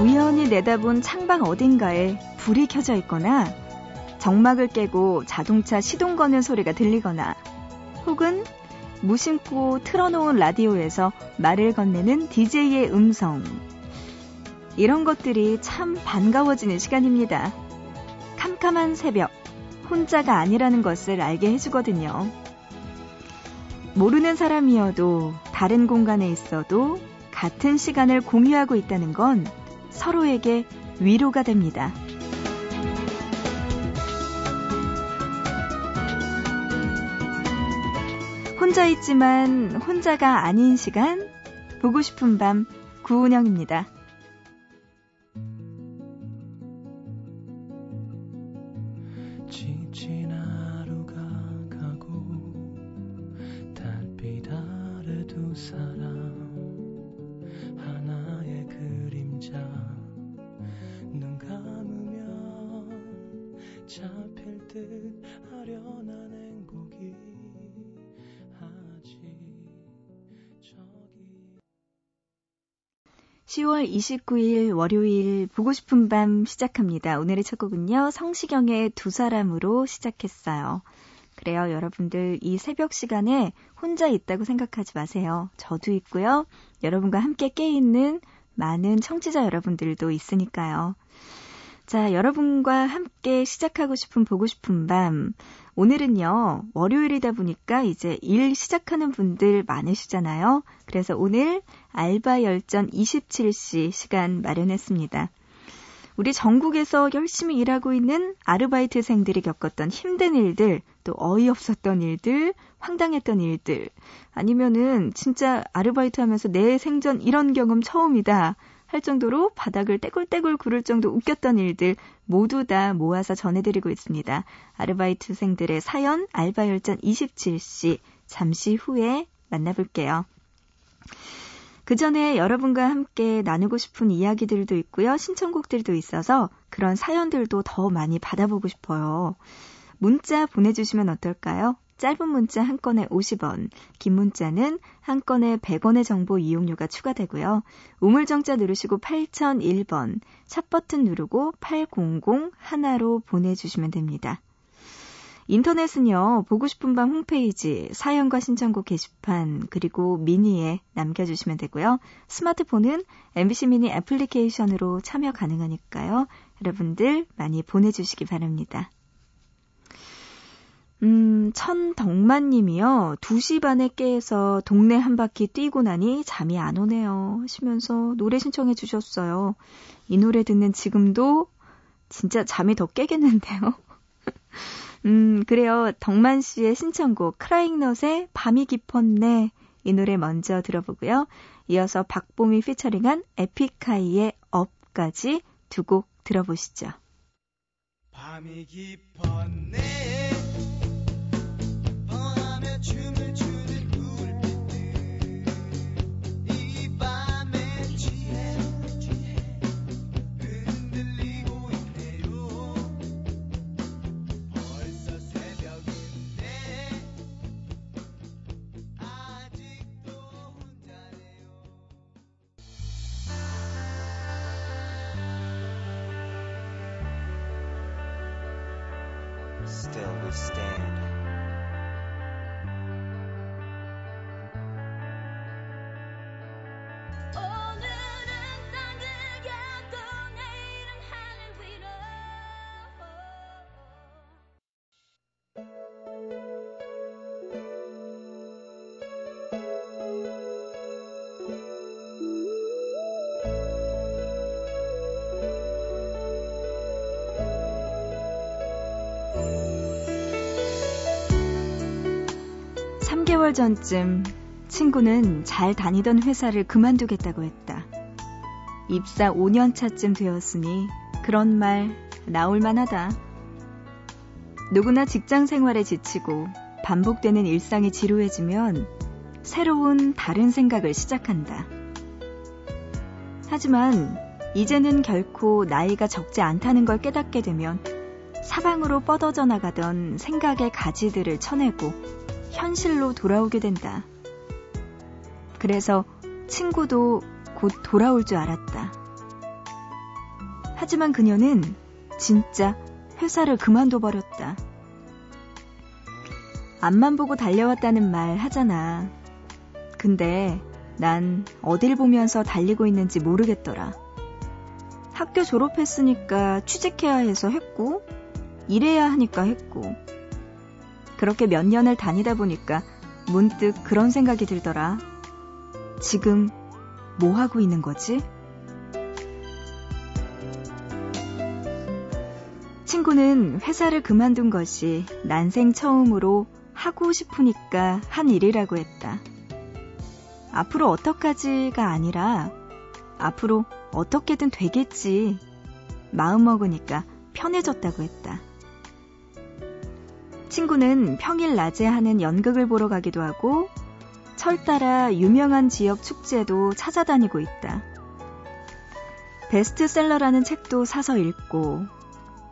우연히 내다본 창밖 어딘가에 불이 켜져 있거나 정막을 깨고 자동차 시동 거는 소리가 들리거나 혹은 무심코 틀어놓은 라디오에서 말을 건네는 DJ의 음성, 이런 것들이 참 반가워지는 시간입니다. 캄캄한 새벽, 혼자가 아니라는 것을 알게 해주거든요. 모르는 사람이어도 다른 공간에 있어도 같은 시간을 공유하고 있다는 건 서로에게 위로가 됩니다. 혼자 있지만 혼자가 아닌 시간, 보고 싶은 밤 구은영입니다. 10월 29일 월요일 보고 싶은 밤 시작합니다. 오늘의 첫 곡은요, 성시경의 두 사람으로 시작했어요. 그래요, 여러분들 이 새벽 시간에 혼자 있다고 생각하지 마세요. 저도 있고요, 여러분과 함께 깨있는 많은 청취자 여러분들도 있으니까요. 자, 여러분과 함께 시작하고 싶은 보고 싶은 밤. 오늘은요, 월요일이다 보니까 이제 일 시작하는 분들 많으시잖아요. 그래서 오늘 알바열전 27시 시간 마련했습니다. 우리 전국에서 열심히 일하고 있는 아르바이트생들이 겪었던 힘든 일들, 또 어이없었던 일들, 황당했던 일들, 아니면은 진짜 아르바이트 하면서 내 생전 이런 경험 처음이다 할 정도로 바닥을 떼굴떼굴 구를 정도 웃겼던 일들 모두 다 모아서 전해드리고 있습니다. 아르바이트생들의 사연 알바열전 27시 잠시 후에 만나볼게요. 그 전에 여러분과 함께 나누고 싶은 이야기들도 있고요. 신청곡들도 있어서 그런 사연들도 더 많이 받아보고 싶어요. 문자 보내주시면 어떨까요? 짧은 문자 한 건에 50원, 긴 문자는 한 건에 100원의 정보 이용료가 추가되고요. 우물정자 누르시고 8001번, 샵버튼 누르고 8001로 보내주시면 됩니다. 인터넷은요, 보고 싶은 밤 홈페이지, 사연과 신청곡 게시판, 그리고 미니에 남겨주시면 되고요. 스마트폰은 MBC 미니 애플리케이션으로 참여 가능하니까요. 여러분들 많이 보내주시기 바랍니다. 천덕만 님이요. 2시 반에 깨서 동네 한 바퀴 뛰고 나니 잠이 안 오네요 하시면서 노래 신청해 주셨어요. 이 노래 듣는 지금도 진짜 잠이 더 깨겠는데요. 그래요. 덕만 씨의 신청곡 크라잉넛의 밤이 깊었네, 이 노래 먼저 들어보고요. 이어서 박보미 피처링한 에픽하이의 업까지 두 곡 들어보시죠. 밤이 깊었네, 밤에 춤을 추는 불빛들, 이 밤에 취해 흔들리고 있네요. 벌써 새벽인데 아직도 혼자네요. Still we stand. 전쯤 친구는 잘 다니던 회사를 그만두겠다고 했다. 입사 5년 차쯤 되었으니 그런 말 나올만하다. 누구나 직장 생활에 지치고 반복되는 일상이 지루해지면 새로운 다른 생각을 시작한다. 하지만 이제는 결코 나이가 적지 않다는 걸 깨닫게 되면 사방으로 뻗어져 나가던 생각의 가지들을 쳐내고 현실로 돌아오게 된다. 그래서 친구도 곧 돌아올 줄 알았다. 하지만 그녀는 진짜 회사를 그만둬버렸다. 앞만 보고 달려왔다는 말 하잖아. 근데 난 어딜 보면서 달리고 있는지 모르겠더라. 학교 졸업했으니까 취직해야 해서 했고, 일해야 하니까 했고. 그렇게 몇 년을 다니다 보니까 문득 그런 생각이 들더라. 지금 뭐 하고 있는 거지? 친구는 회사를 그만둔 것이 난생 처음으로 하고 싶으니까 한 일이라고 했다. 앞으로 어떡하지가 아니라 앞으로 어떻게든 되겠지. 마음먹으니까 편해졌다고 했다. 친구는 평일 낮에 하는 연극을 보러 가기도 하고 철 따라 유명한 지역 축제도 찾아다니고 있다. 베스트셀러라는 책도 사서 읽고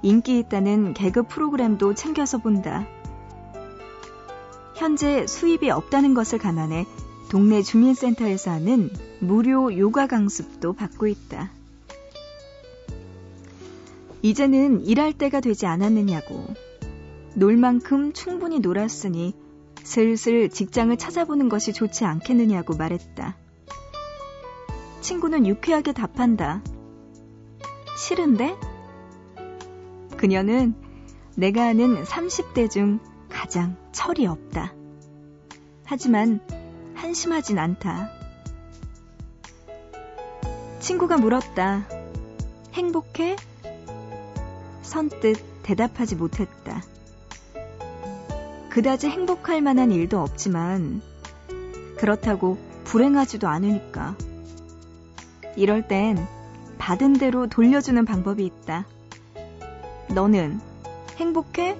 인기 있다는 개그 프로그램도 챙겨서 본다. 현재 수입이 없다는 것을 감안해 동네 주민센터에서 하는 무료 요가 강습도 받고 있다. 이제는 일할 때가 되지 않았느냐고. 놀 만큼 충분히 놀았으니 슬슬 직장을 찾아보는 것이 좋지 않겠느냐고 말했다. 친구는 유쾌하게 답한다. 싫은데? 그녀는 내가 아는 30대 중 가장 철이 없다. 하지만 한심하진 않다. 친구가 물었다. 행복해? 선뜻 대답하지 못했다. 그다지 행복할 만한 일도 없지만 그렇다고 불행하지도 않으니까. 이럴 땐 받은 대로 돌려주는 방법이 있다. 너는 행복해?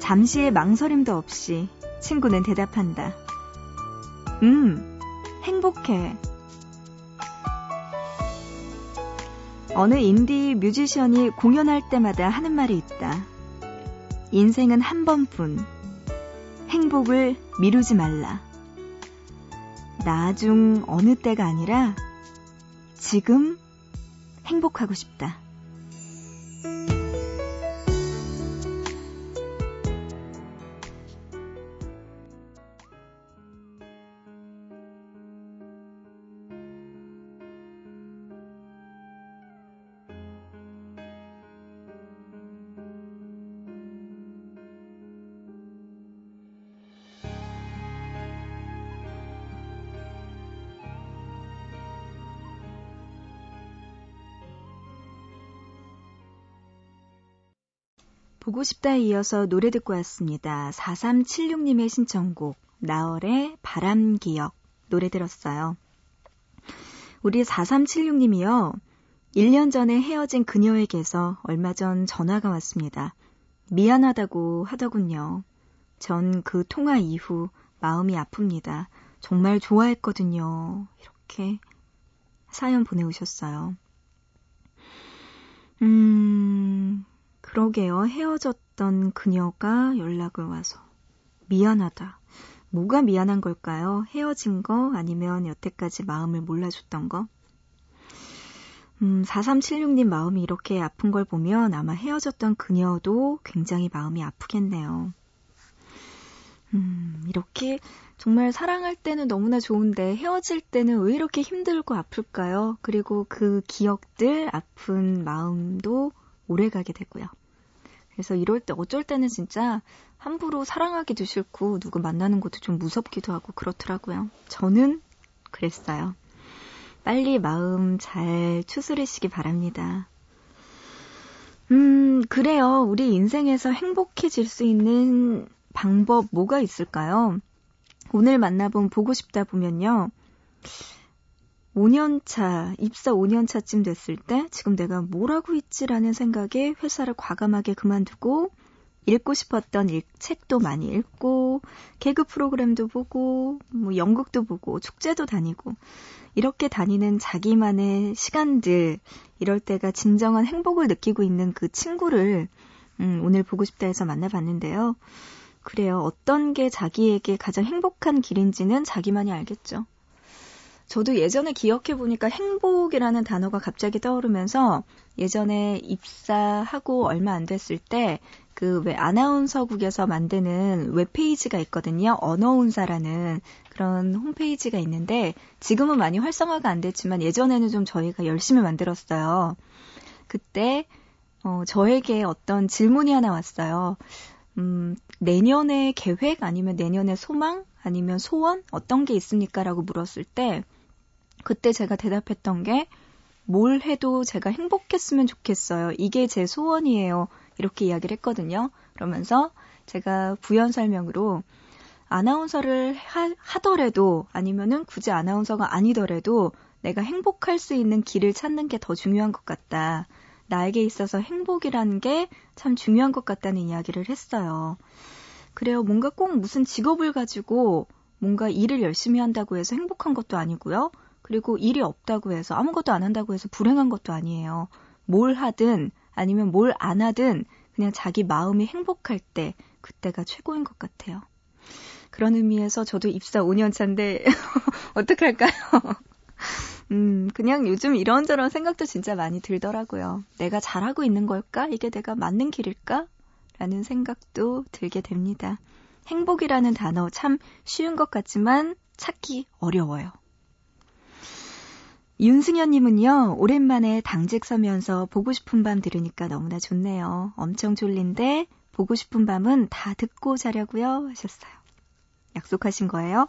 잠시의 망설임도 없이 친구는 대답한다. 행복해. 어느 인디 뮤지션이 공연할 때마다 하는 말이 있다. 인생은 한 번뿐. 행복을 미루지 말라. 나중 어느 때가 아니라 지금 행복하고 싶다. 보고 싶다에 이어서 노래 듣고 왔습니다. 4376님의 신청곡 나얼의 바람기억 노래 들었어요. 우리 4376님이요. 1년 전에 헤어진 그녀에게서 얼마 전 전화가 왔습니다. 미안하다고 하더군요. 전 그 통화 이후 마음이 아픕니다. 정말 좋아했거든요. 이렇게 사연 보내오셨어요. 그러게요. 헤어졌던 그녀가 연락을 와서 미안하다. 뭐가 미안한 걸까요? 헤어진 거 아니면 여태까지 마음을 몰라줬던 거? 4376님 마음이 이렇게 아픈 걸 보면 아마 헤어졌던 그녀도 굉장히 마음이 아프겠네요. 이렇게 정말 사랑할 때는 너무나 좋은데 헤어질 때는 왜 이렇게 힘들고 아플까요? 그리고 그 기억들, 아픈 마음도 오래 가게 되고요. 그래서 이럴 때 어쩔 때는 진짜 함부로 사랑하기도 싫고 누구 만나는 것도 좀 무섭기도 하고 그렇더라고요. 저는 그랬어요. 빨리 마음 잘 추스리시기 바랍니다. 그래요. 우리 인생에서 행복해질 수 있는 방법 뭐가 있을까요? 오늘 만나본 보고 싶다 보면요. 5년차, 입사 5년차쯤 됐을 때 지금 내가 뭘 하고 있지라는 생각에 회사를 과감하게 그만두고 읽고 싶었던 책도 많이 읽고 개그 프로그램도 보고 연극도 보고 축제도 다니고 이렇게 다니는 자기만의 시간들 이럴 때가 진정한 행복을 느끼고 있는 그 친구를 오늘 보고 싶다 해서 만나봤는데요. 그래요. 어떤 게 자기에게 가장 행복한 길인지는 자기만이 알겠죠. 저도 예전에 기억해보니까 행복이라는 단어가 갑자기 떠오르면서 예전에 입사하고 얼마 안 됐을 때 그 왜 아나운서국에서 만드는 웹페이지가 있거든요. 언어운사라는 그런 홈페이지가 있는데 지금은 많이 활성화가 안 됐지만 예전에는 좀 저희가 열심히 만들었어요. 그때 저에게 어떤 질문이 하나 왔어요. 내년의 계획 아니면 내년의 소망 아니면 소원 어떤 게 있습니까? 라고 물었을 때 그때 제가 대답했던 게 뭘 해도 제가 행복했으면 좋겠어요. 이게 제 소원이에요. 이렇게 이야기를 했거든요. 그러면서 제가 부연 설명으로 아나운서를 하더라도 아니면은 굳이 아나운서가 아니더라도 내가 행복할 수 있는 길을 찾는 게 더 중요한 것 같다. 나에게 있어서 행복이라는 게 참 중요한 것 같다는 이야기를 했어요. 그래요. 뭔가 꼭 무슨 직업을 가지고 뭔가 일을 열심히 한다고 해서 행복한 것도 아니고요. 그리고 일이 없다고 해서 아무것도 안 한다고 해서 불행한 것도 아니에요. 뭘 하든 아니면 뭘 안 하든 그냥 자기 마음이 행복할 때 그때가 최고인 것 같아요. 그런 의미에서 저도 입사 5년 차인데 어떡할까요? 그냥 요즘 이런저런 생각도 진짜 많이 들더라고요. 내가 잘하고 있는 걸까? 이게 내가 맞는 길일까? 라는 생각도 들게 됩니다. 행복이라는 단어 참 쉬운 것 같지만 찾기 어려워요. 윤승현님은요. 오랜만에 당직 서면서 보고 싶은 밤 들으니까 너무나 좋네요. 엄청 졸린데 보고 싶은 밤은 다 듣고 자려고요 하셨어요. 약속하신 거예요?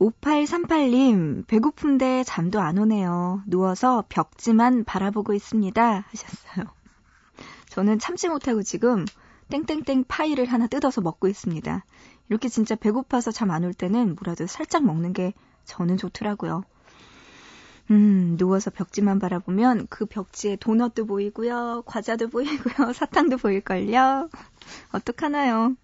5838님, 배고픈데 잠도 안 오네요. 누워서 벽지만 바라보고 있습니다 하셨어요. 저는 참지 못하고 지금 땡땡땡 파이를 하나 뜯어서 먹고 있습니다. 이렇게 진짜 배고파서 잠 안 올 때는 뭐라도 살짝 먹는 게 저는 좋더라고요. 누워서 벽지만 바라보면 그 벽지에 도넛도 보이고요. 과자도 보이고요. 사탕도 보일걸요. 어떡하나요?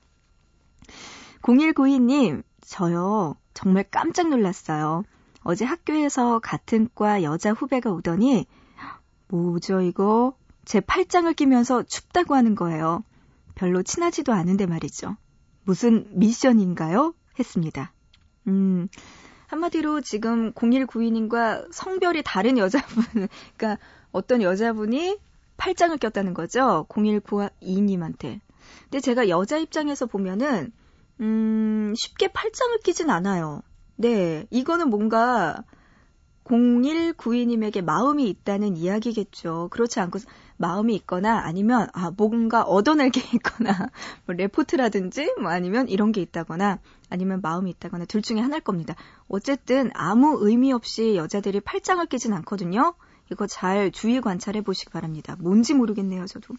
0192님, 저요. 정말 깜짝 놀랐어요. 어제 학교에서 같은 과 여자 후배가 오더니 뭐죠 이거? 제 팔짱을 끼면서 춥다고 하는 거예요. 별로 친하지도 않은데 말이죠. 무슨 미션인가요? 했습니다. 한마디로 지금 0192님과 성별이 다른 여자분, 그러니까 어떤 여자분이 팔짱을 꼈다는 거죠. 0192님한테. 근데 제가 여자 입장에서 보면은 쉽게 팔짱을 끼진 않아요. 네, 이거는 뭔가 0192님에게 마음이 있다는 이야기겠죠. 그렇지 않고 마음이 있거나 아니면 뭔가 얻어낼 게 있거나 뭐 레포트라든지 뭐 아니면 이런 게 있다거나 아니면 마음이 있다거나 둘 중에 하나일 겁니다. 어쨌든 아무 의미 없이 여자들이 팔짱을 끼진 않거든요. 이거 잘 주의 관찰해 보시기 바랍니다. 뭔지 모르겠네요, 저도.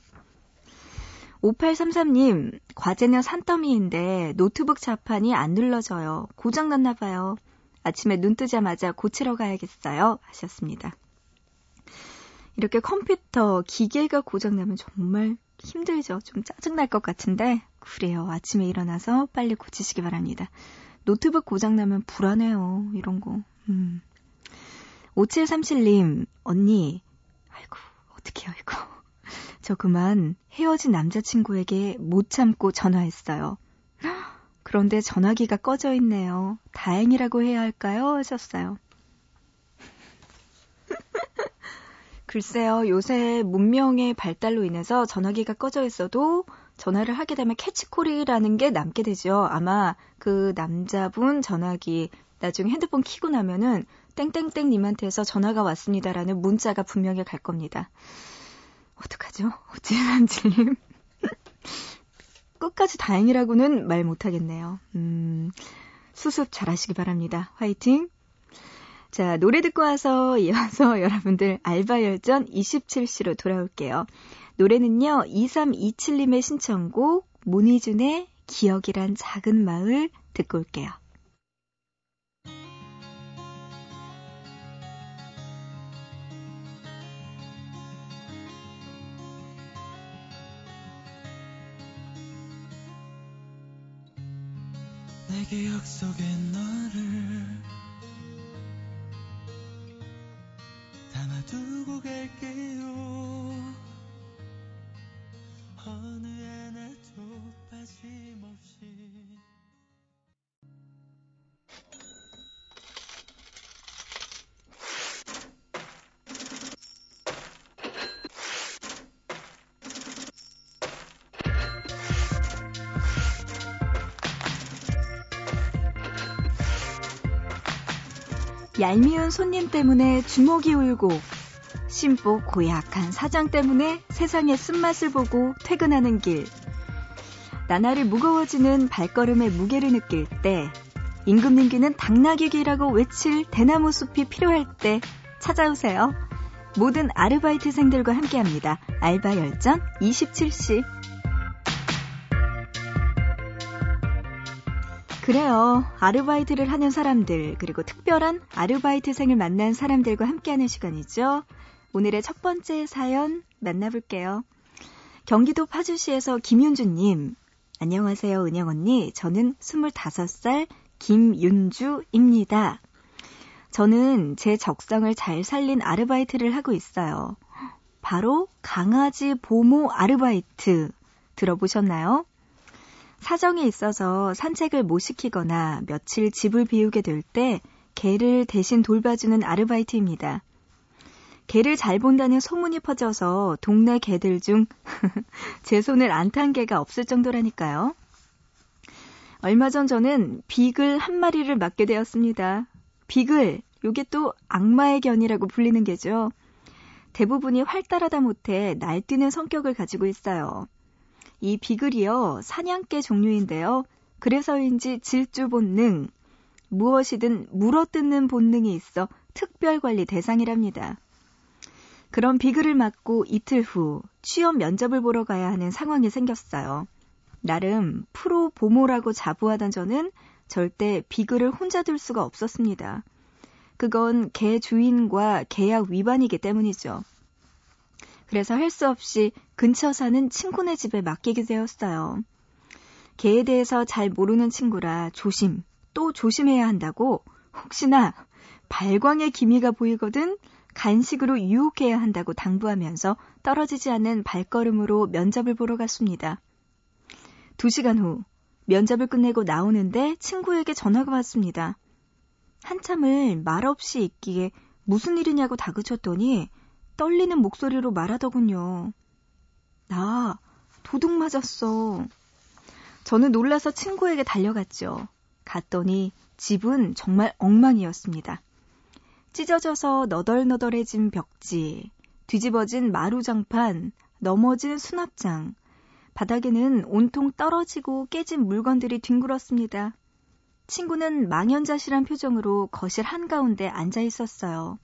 5833님, 과제는 산더미인데 노트북 자판이 안 눌러져요. 고장났나 봐요. 아침에 눈 뜨자마자 고치러 가야겠어요. 하셨습니다. 이렇게 컴퓨터, 기계가 고장나면 정말 힘들죠. 좀 짜증날 것 같은데 그래요. 아침에 일어나서 빨리 고치시기 바랍니다. 노트북 고장나면 불안해요. 이런 거. 5737님, 언니. 아이고, 어떡해요 이거. 저 그만 헤어진 남자친구에게 못 참고 전화했어요. 그런데 전화기가 꺼져 있네요. 다행이라고 해야 할까요? 하셨어요. 글쎄요. 요새 문명의 발달로 인해서 전화기가 꺼져 있어도 전화를 하게 되면 캐치콜이라는 게 남게 되죠. 아마 그 남자분 전화기 나중에 핸드폰 켜고 나면은 땡땡땡님한테서 전화가 왔습니다라는 문자가 분명히 갈 겁니다. 어떡하죠? 5737님. 끝까지 다행이라고는 말 못하겠네요. 수습 잘하시기 바랍니다. 화이팅! 자, 노래 듣고 와서 이어서 여러분들 알바열전 27시로 돌아올게요. 노래는요. 2327님의 신청곡 문희준의 기억이란 작은 마을 듣고 올게요. 내 기억 속에 너를 담아두고 갈게요. 어느 하나도 빠짐없이 얄미운 손님 때문에 주먹이 울고 심보 고약한 사장 때문에 세상의 쓴맛을 보고 퇴근하는 길. 나날이 무거워지는 발걸음의 무게를 느낄 때, 임금 님기는 당나귀 길이라고 외칠 대나무 숲이 필요할 때 찾아오세요. 모든 아르바이트생들과 함께합니다. 알바열전 27시. 그래요. 아르바이트를 하는 사람들, 그리고 특별한 아르바이트생을 만난 사람들과 함께하는 시간이죠. 오늘의 첫 번째 사연 만나볼게요. 경기도 파주시에서 김윤주님. 안녕하세요, 은영 언니. 저는 25살 김윤주입니다. 저는 제 적성을 잘 살린 아르바이트를 하고 있어요. 바로 강아지 보모 아르바이트. 들어보셨나요? 사정이 있어서 산책을 못 시키거나 며칠 집을 비우게 될 때 개를 대신 돌봐주는 아르바이트입니다. 개를 잘 본다는 소문이 퍼져서 동네 개들 중 제 손을 안 탄 개가 없을 정도라니까요. 얼마 전 저는 비글 한 마리를 맡게 되었습니다. 비글, 요게 또 악마의 견이라고 불리는 개죠. 대부분이 활달하다 못해 날뛰는 성격을 가지고 있어요. 이 비글이요, 사냥개 종류인데요. 그래서인지 질주본능, 무엇이든 물어뜯는 본능이 있어 특별관리 대상이랍니다. 그런 비글을 맡고 이틀 후 취업 면접을 보러 가야 하는 상황이 생겼어요. 나름 프로 보모라고 자부하던 저는 절대 비글을 혼자 둘 수가 없었습니다. 그건 개 주인과 계약 위반이기 때문이죠. 그래서 할 수 없이 근처 사는 친구네 집에 맡기게 되었어요. 개에 대해서 잘 모르는 친구라 조심, 또 조심해야 한다고, 혹시나 발광의 기미가 보이거든 간식으로 유혹해야 한다고 당부하면서 떨어지지 않는 발걸음으로 면접을 보러 갔습니다. 2시간 후 면접을 끝내고 나오는데 친구에게 전화가 왔습니다. 한참을 말없이 있기에 무슨 일이냐고 다그쳤더니 떨리는 목소리로 말하더군요. 나 도둑 맞았어. 저는 놀라서 친구에게 달려갔죠. 갔더니 집은 정말 엉망이었습니다. 찢어져서 너덜너덜해진 벽지, 뒤집어진 마루장판, 넘어진 수납장, 바닥에는 온통 떨어지고 깨진 물건들이 뒹굴었습니다. 친구는 망연자실한 표정으로 거실 한가운데 앉아 있었어요.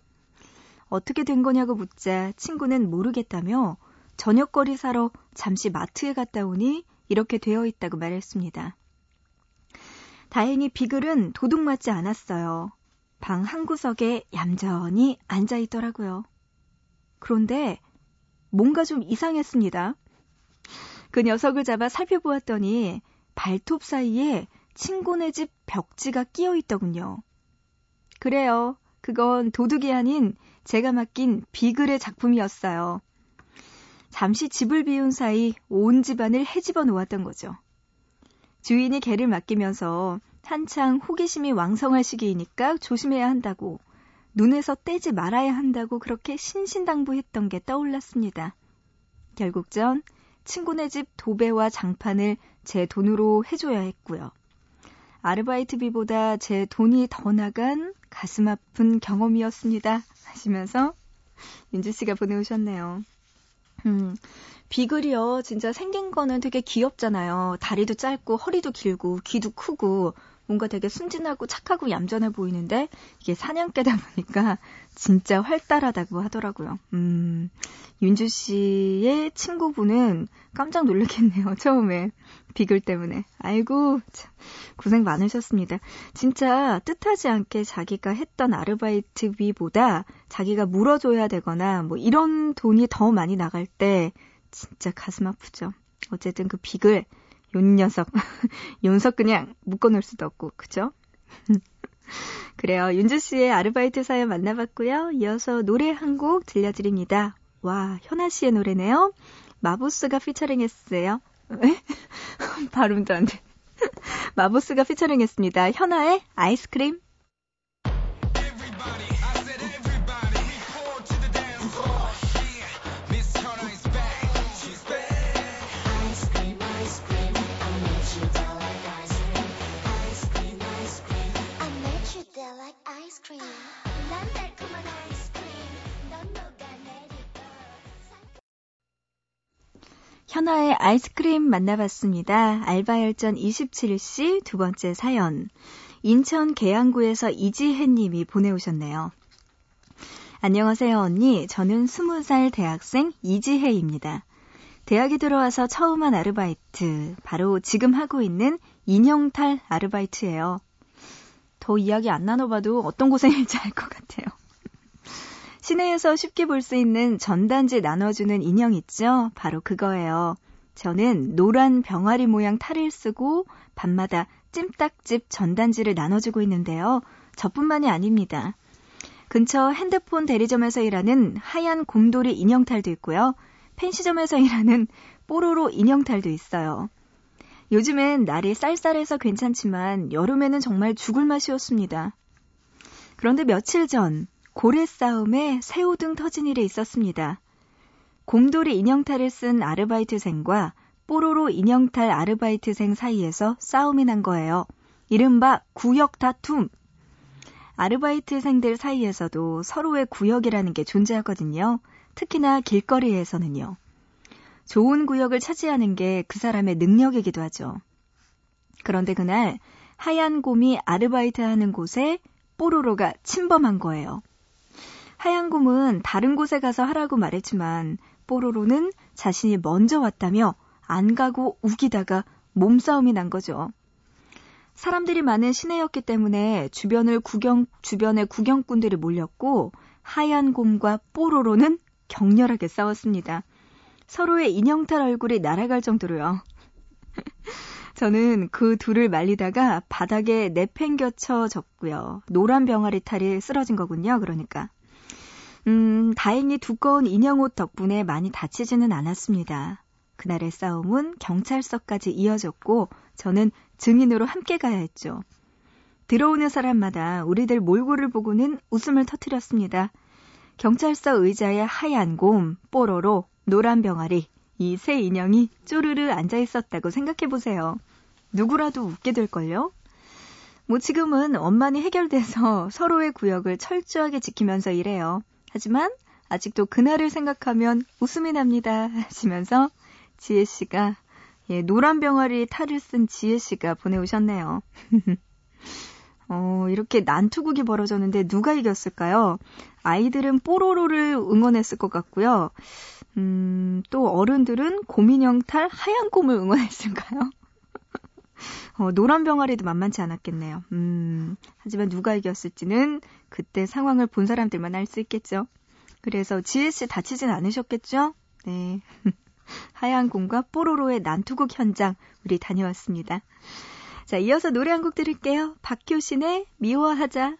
어떻게 된 거냐고 묻자 친구는 모르겠다며 저녁거리 사러 잠시 마트에 갔다 오니 이렇게 되어 있다고 말했습니다. 다행히 비글은 도둑 맞지 않았어요. 방 한구석에 얌전히 앉아 있더라고요. 그런데 뭔가 좀 이상했습니다. 그 녀석을 잡아 살펴보았더니 발톱 사이에 친구네 집 벽지가 끼어 있더군요. 그래요. 그건 도둑이 아닌 제가 맡긴 비글의 작품이었어요. 잠시 집을 비운 사이 온 집안을 헤집어 놓았던 거죠. 주인이 개를 맡기면서 한창 호기심이 왕성할 시기이니까 조심해야 한다고, 눈에서 떼지 말아야 한다고 그렇게 신신당부했던 게 떠올랐습니다. 결국 전 친구네 집 도배와 장판을 제 돈으로 해줘야 했고요. 아르바이트비보다 제 돈이 더 나간 가슴 아픈 경험이었습니다. 하시면서 윤주 씨가 보내오셨네요. 비글이요. 진짜 생긴 거는 되게 귀엽잖아요. 다리도 짧고 허리도 길고 귀도 크고 뭔가 되게 순진하고 착하고 얌전해 보이는데 이게 사냥개다 보니까 진짜 활달하다고 하더라고요. 윤주 씨의 친구분은 깜짝 놀랐겠네요. 처음에 비글 때문에. 아이고 참, 고생 많으셨습니다. 진짜 뜻하지 않게 자기가 했던 아르바이트비보다 자기가 물어줘야 되거나 뭐 이런 돈이 더 많이 나갈 때 진짜 가슴 아프죠. 어쨌든 그 비글 요 녀석 그냥 묶어놓을 수도 없고, 그죠? 그래요. 윤주 씨의 아르바이트 사연 만나봤고요. 이어서 노래 한 곡 들려드립니다. 와, 현아 씨의 노래네요. 마보스가 피처링했어요. 에? 발음도 안 돼. 마보스가 피처링했습니다. 현아의 아이스크림. Cream. 현아의 아이스크림 만나봤습니다. 알바열전 27시 두 번째 사연. 인천 계양구에서 이지혜님이 보내오셨네요. 안녕하세요 언니. 저는 20살 대학생 이지혜입니다. 대학에 들어와서 처음 한 아르바이트. 바로 지금 하고 있는 인형탈 아르바이트예요. 더 이야기 안 나눠봐도 어떤 고생일지 알 것 같아요. 시내에서 쉽게 볼 수 있는 전단지 나눠주는 인형 있죠? 바로 그거예요. 저는 노란 병아리 모양 탈을 쓰고 밤마다 찜닭집 전단지를 나눠주고 있는데요. 저뿐만이 아닙니다. 근처 핸드폰 대리점에서 일하는 하얀 곰돌이 인형탈도 있고요. 펜시점에서 일하는 뽀로로 인형탈도 있어요. 요즘엔 날이 쌀쌀해서 괜찮지만 여름에는 정말 죽을 맛이었습니다. 그런데 며칠 전 고래 싸움에 새우등 터진 일이 있었습니다. 곰돌이 인형탈을 쓴 아르바이트생과 뽀로로 인형탈 아르바이트생 사이에서 싸움이 난 거예요. 이른바 구역 다툼. 아르바이트생들 사이에서도 서로의 구역이라는 게 존재하거든요. 특히나 길거리에서는요. 좋은 구역을 차지하는 게 그 사람의 능력이기도 하죠. 그런데 그날 하얀 곰이 아르바이트하는 곳에 뽀로로가 침범한 거예요. 하얀 곰은 다른 곳에 가서 하라고 말했지만 뽀로로는 자신이 먼저 왔다며 안 가고 우기다가 몸싸움이 난 거죠. 사람들이 많은 시내였기 때문에 주변에 구경꾼들이 몰렸고 하얀 곰과 뽀로로는 격렬하게 싸웠습니다. 서로의 인형탈 얼굴이 날아갈 정도로요. 저는 그 둘을 말리다가 바닥에 내팽겨쳐졌고요. 노란 병아리 탈이 쓰러진 거군요. 그러니까. 다행히 두꺼운 인형옷 덕분에 많이 다치지는 않았습니다. 그날의 싸움은 경찰서까지 이어졌고 저는 증인으로 함께 가야 했죠. 들어오는 사람마다 우리들 몰골을 보고는 웃음을 터뜨렸습니다. 경찰서 의자에 하얀 곰, 뽀로로, 노란 병아리, 이 세 인형이 쪼르르 앉아있었다고 생각해보세요. 누구라도 웃게 될걸요? 뭐 지금은 원만히 해결돼서 서로의 구역을 철저하게 지키면서 일해요. 하지만 아직도 그날을 생각하면 웃음이 납니다 하시면서 지혜씨가, 노란 병아리 탈을 쓴 지혜씨가 보내오셨네요. 이렇게 난투극이 벌어졌는데 누가 이겼을까요? 아이들은 뽀로로를 응원했을 것 같고요. 또 어른들은 곰인형 탈 하얀 곰을 응원했을까요? 노란 병아리도 만만치 않았겠네요. 하지만 누가 이겼을지는 그때 상황을 본 사람들만 알 수 있겠죠. 그래서 지혜씨 다치진 않으셨겠죠? 네. 하얀 곰과 뽀로로의 난투극 현장 우리 다녀왔습니다. 자, 이어서 노래 한 곡 들을게요. 박효신의 미워하자.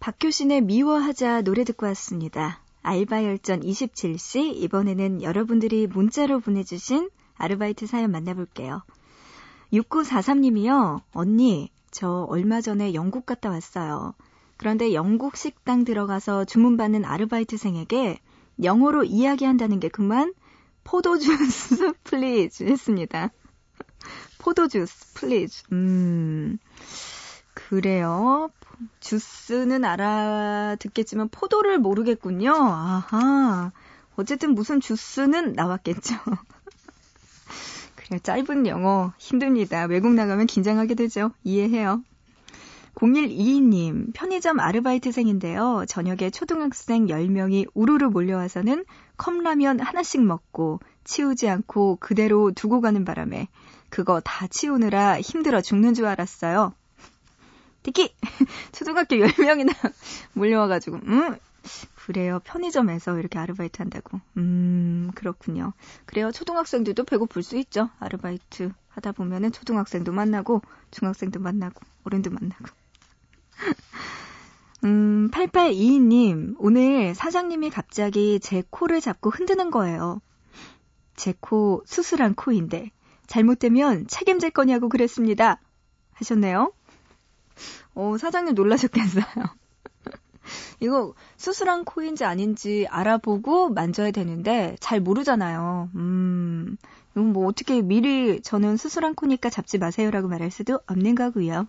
박효신의 미워하자 노래 듣고 왔습니다. 알바열전 27시, 이번에는 여러분들이 문자로 보내주신 아르바이트 사연 만나볼게요. 6943님이요. 언니, 저 얼마 전에 영국 갔다 왔어요. 그런데 영국 식당 들어가서 주문받는 아르바이트생에게 영어로 이야기한다는 게 그만 포도주스 플리즈 했습니다. 포도주스 플리즈. 그래요. 주스는 알아듣겠지만 포도를 모르겠군요. 아하. 어쨌든 무슨 주스는 나왔겠죠. 그래, 짧은 영어 힘듭니다. 외국 나가면 긴장하게 되죠. 이해해요. 0122님, 편의점 아르바이트생인데요. 저녁에 초등학생 10명이 우르르 몰려와서는 컵라면 하나씩 먹고 치우지 않고 그대로 두고 가는 바람에 그거 다 치우느라 힘들어 죽는 줄 알았어요. 특히 초등학교 10명이나 몰려와가지고 그래요. 편의점에서 이렇게 아르바이트 한다고. 그렇군요. 그래요. 초등학생들도 배고플 수 있죠. 아르바이트 하다 보면은 초등학생도 만나고 중학생도 만나고 어른도 만나고. 8822님, 오늘 사장님이 갑자기 제 코를 잡고 흔드는 거예요. 제 코 수술한 코인데 잘못되면 책임질 거냐고 그랬습니다. 하셨네요. 사장님 놀라셨겠어요. 이거 수술한 코인지 아닌지 알아보고 만져야 되는데 잘 모르잖아요. 이건 뭐 어떻게 미리 저는 수술한 코니까 잡지 마세요라고 말할 수도 없는 거고요.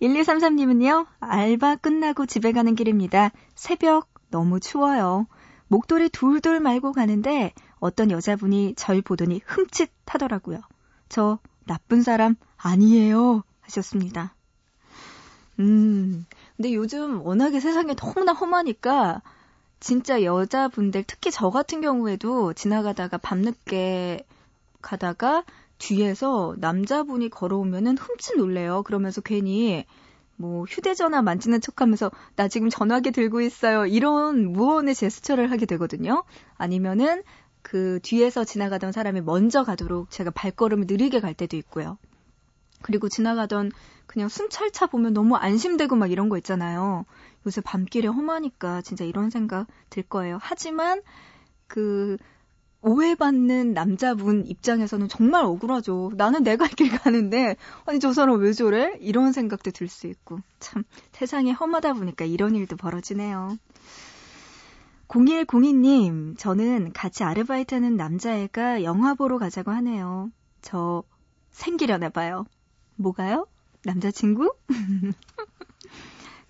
1233님은요. 알바 끝나고 집에 가는 길입니다. 새벽 너무 추워요. 목도리 둘둘 말고 가는데 어떤 여자분이 절 보더니 흠칫하더라고요. 저 나쁜 사람 아니에요. 하셨습니다. 근데 요즘 워낙에 세상이 너무나 험하니까 진짜 여자분들, 특히 저 같은 경우에도 지나가다가 밤늦게 가다가 뒤에서 남자분이 걸어오면은 흠칫 놀래요. 그러면서 괜히 뭐 휴대전화 만지는 척하면서 나 지금 전화기 들고 있어요. 이런 무언의 제스처를 하게 되거든요. 아니면은 그 뒤에서 지나가던 사람이 먼저 가도록 제가 발걸음을 느리게 갈 때도 있고요. 그리고 지나가던 그냥 순찰차 보면 너무 안심되고 막 이런 거 있잖아요. 요새 밤길에 험하니까 진짜 이런 생각 들 거예요. 하지만 그 오해받는 남자분 입장에서는 정말 억울하죠. 나는 내가 길 가는데 아니 저 사람 왜 저래? 이런 생각도 들 수 있고 참 세상이 험하다 보니까 이런 일도 벌어지네요. 0102님, 저는 같이 아르바이트하는 남자애가 영화 보러 가자고 하네요. 저 생기려나 봐요. 뭐가요? 남자친구?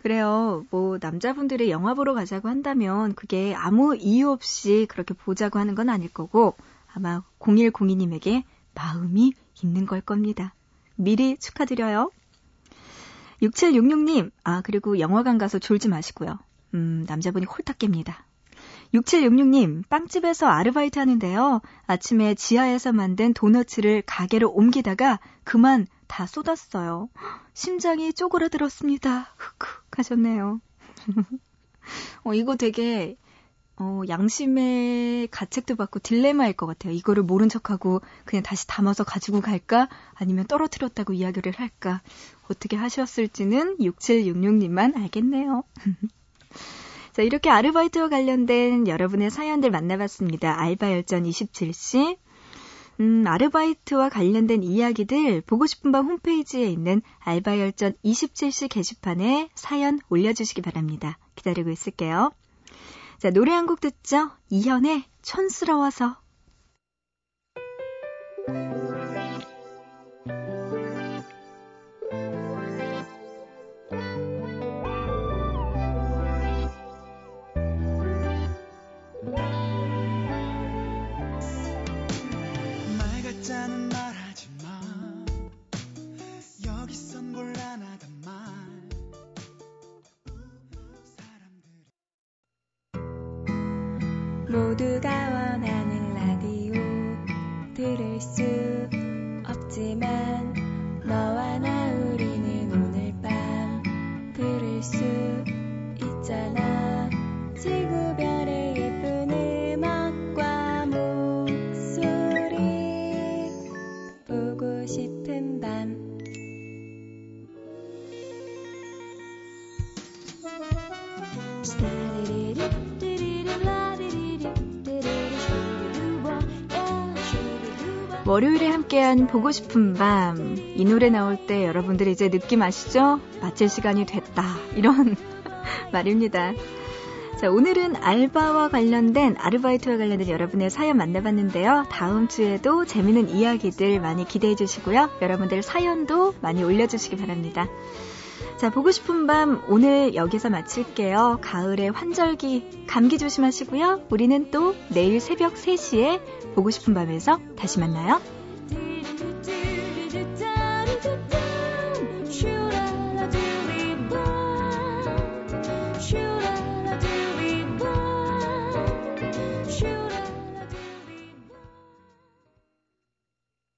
그래요. 뭐 남자분들이 영화 보러 가자고 한다면 그게 아무 이유 없이 그렇게 보자고 하는 건 아닐 거고 아마 0102님에게 마음이 있는 걸 겁니다. 미리 축하드려요. 6766님. 그리고 영화관 가서 졸지 마시고요. 남자분이 홀딱 깹니다. 6766님, 빵집에서 아르바이트 하는데요. 아침에 지하에서 만든 도너츠를 가게로 옮기다가 그만 다 쏟았어요. 심장이 쪼그라들었습니다. 흑흑 하셨네요. 이거 되게 양심의 가책도 받고 딜레마일 것 같아요. 이거를 모른 척하고 그냥 다시 담아서 가지고 갈까? 아니면 떨어뜨렸다고 이야기를 할까? 어떻게 하셨을지는 6766님만 알겠네요. 자, 이렇게 아르바이트와 관련된 여러분의 사연들 만나봤습니다. 알바열전 27시. 아르바이트와 관련된 이야기들 보고 싶은 밤 홈페이지에 있는 알바열전 27시 게시판에 사연 올려주시기 바랍니다. 기다리고 있을게요. 자, 노래 한 곡 듣죠? 이현의 촌스러워서. 모두가 원하는 라디오 들을 수 없지만 너와 나 우리는 오늘 밤 들을 수 있잖아. 지구별의 예쁜 음악과 목소리 보고 싶은 밤. 월요일에 함께한 보고 싶은 밤, 이 노래 나올 때 여러분들 이제 느낌 아시죠? 마칠 시간이 됐다 이런 말입니다. 자, 오늘은 알바와 관련된, 아르바이트와 관련된 여러분의 사연 만나봤는데요. 다음 주에도 재미있는 이야기들 많이 기대해 주시고요. 여러분들 사연도 많이 올려주시기 바랍니다. 자, 보고 싶은 밤 오늘 여기서 마칠게요. 가을의 환절기, 감기 조심하시고요. 우리는 또 내일 새벽 3시에 보고 싶은 밤에서 다시 만나요.